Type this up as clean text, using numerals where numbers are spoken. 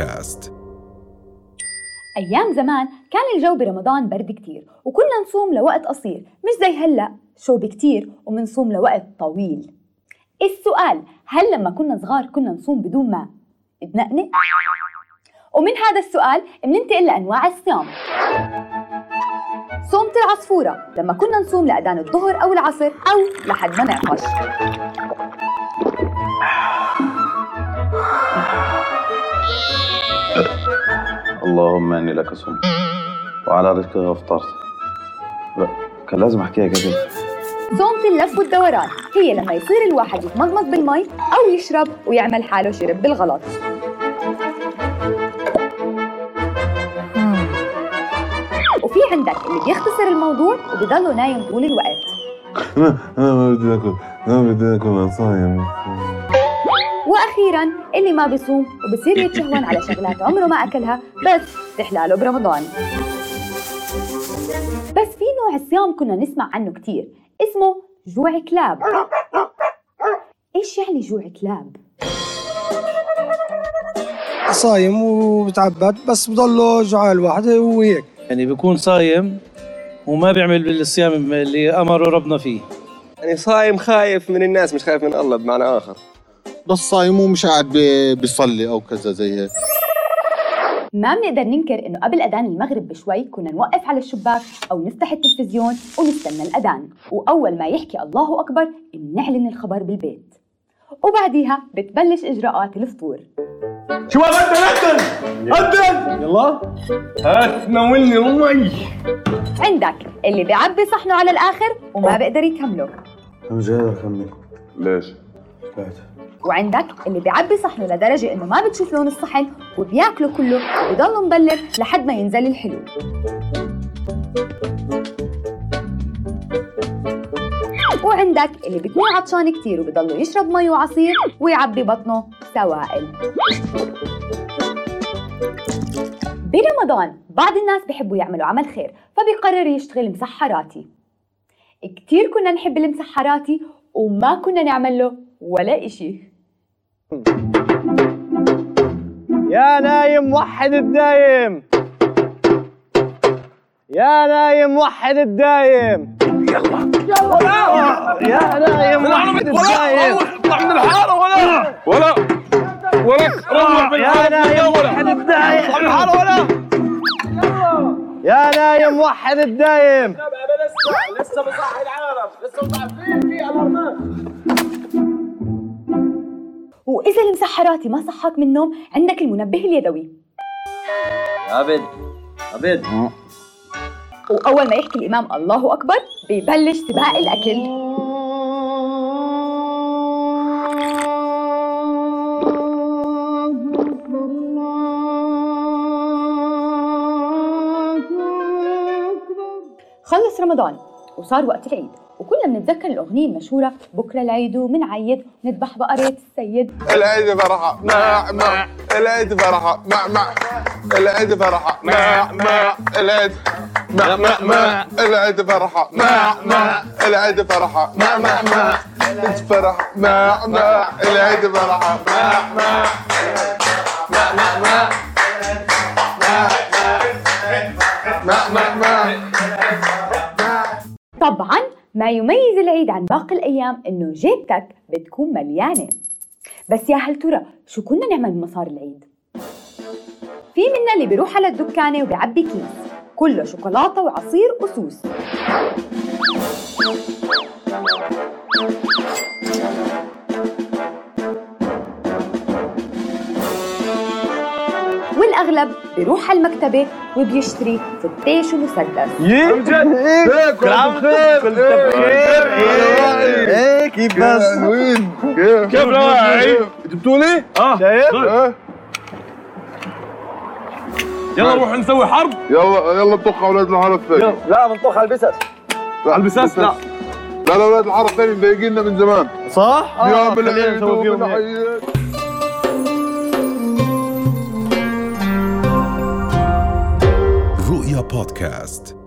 بودكاست. أيام زمان كان الجو برمضان برد كتير وكنا نصوم لوقت قصير، مش زي هلأ شوب كتير ومنصوم لوقت طويل. السؤال، هل لما كنا صغار كنا نصوم بدون ما نتنقنق؟ ومن هذا السؤال بننتقل لأنواع الصيام. صومة العصفورة، لما كنا نصوم لأذان الظهر أو العصر أو لحد ما نعطش. اللهم اني لك صمت وعلى رزقك افطرت. كان لازم احكيها كده. صومة اللف والدوران، هي لما يصير الواحد يتمضمض بالمي او يشرب ويعمل حاله شرب بالغلط. وفي عندك اللي بيختصر الموضوع وبيضلوا نايم طول الوقت. ما بدي اكل صايم. وأخيراً اللي ما بيصوم وبصير يتشهون على شغلات عمره ما أكلها بس تحلاله برمضان. بس في نوع الصيام كنا نسمع عنه كتير اسمه جوع كلاب. إيش يعني جوع كلاب؟ صايم وبتعبد بس بضله جوعان الواحد وهيك، يعني بيكون صايم وما بيعمل بالصيام اللي أمره ربنا فيه، يعني صايم خايف من الناس مش خايف من الله، بمعنى آخر بس صايم ومش قاعد بيصلي أو كذا زي هيك. ما بنقدر ننكر إنه قبل أذان المغرب بشوي كنا نوقف على الشباك أو نفتح التلفزيون ونستنى الأذان، وأول ما يحكي الله أكبر بنعلن الخبر بالبيت، وبعديها بتبلش إجراءات الفطور. شباب أذن يلا هات ناولني أمي. عندك اللي بيعبي صحنه على الآخر وما بقدر يكمله. أنا مش قادر أكمل. ليش؟ بعد. وعندك اللي بيعبي صحنه لدرجة إنه ما بتشوف لون الصحن وبياكله كله وبيضل مبلل لحد ما ينزل الحلو. وعندك اللي بيكون عطشان كتير وبيضل يشرب مي وعصير ويعبي بطنه سوائل. برمضان بعض الناس بيحبوا يعملوا عمل خير فبيقرر يشتغل مسحراتي. كتير كنا نحب المسحراتي وما كنا نعمل له ولا إشي. يا نايم وحد الدايم يلا يا نايم وحد الدايم اطلع من الحارة ولا يا نايم وحد الدايم اطلع من الحارة ولا يا نايم وحد الدايم. لسه بصحي العالم، لسه متعبين في أمرنا. وإذا المسحراتي ما صحاك من النوم عندك المنبه اليدوي. عبد وأول ما يحكي الإمام الله أكبر بيبلش سباق الأكل. خلص رمضان وصار وقت العيد، وكلنا بنتذكر الأغنية المشهورة بكرة العيد ومنعيد نذبح بقرة السيد. العيد فرحة مع مع العيد فرحة مع مع العيد فرحة مع مع العيد مع مع العيد فرحة مع مع العيد فرحة مع مع مع العيد فرحة مع مع العيد فرحة مع مع مع مع مع مع مع. طبعاً ما يميز العيد عن باقي الأيام إنه جيبتك بتكون مليانة، بس يا هل ترى شو كنا نعمل بمصاري العيد؟ في منا اللي بيروح على الدكانة وبيعبي كيس كله شوكولاتة وعصير وسوس، والأغلب بيروح على المكتبة وبيشتري فتيش ومسدس. يمكن هيك كلام خير بالتفكير هيك بس كيف راعي جبتولي؟ شايف؟ يلا نروح نسوي حرب. يلا نطخ اولاد العرب ثاني. لا بنطخ على البسس. لا اولاد العرب ثاني مضايقيننا من زمان. صح؟ يا بالله نسوي فيهم هيك. بودكاست.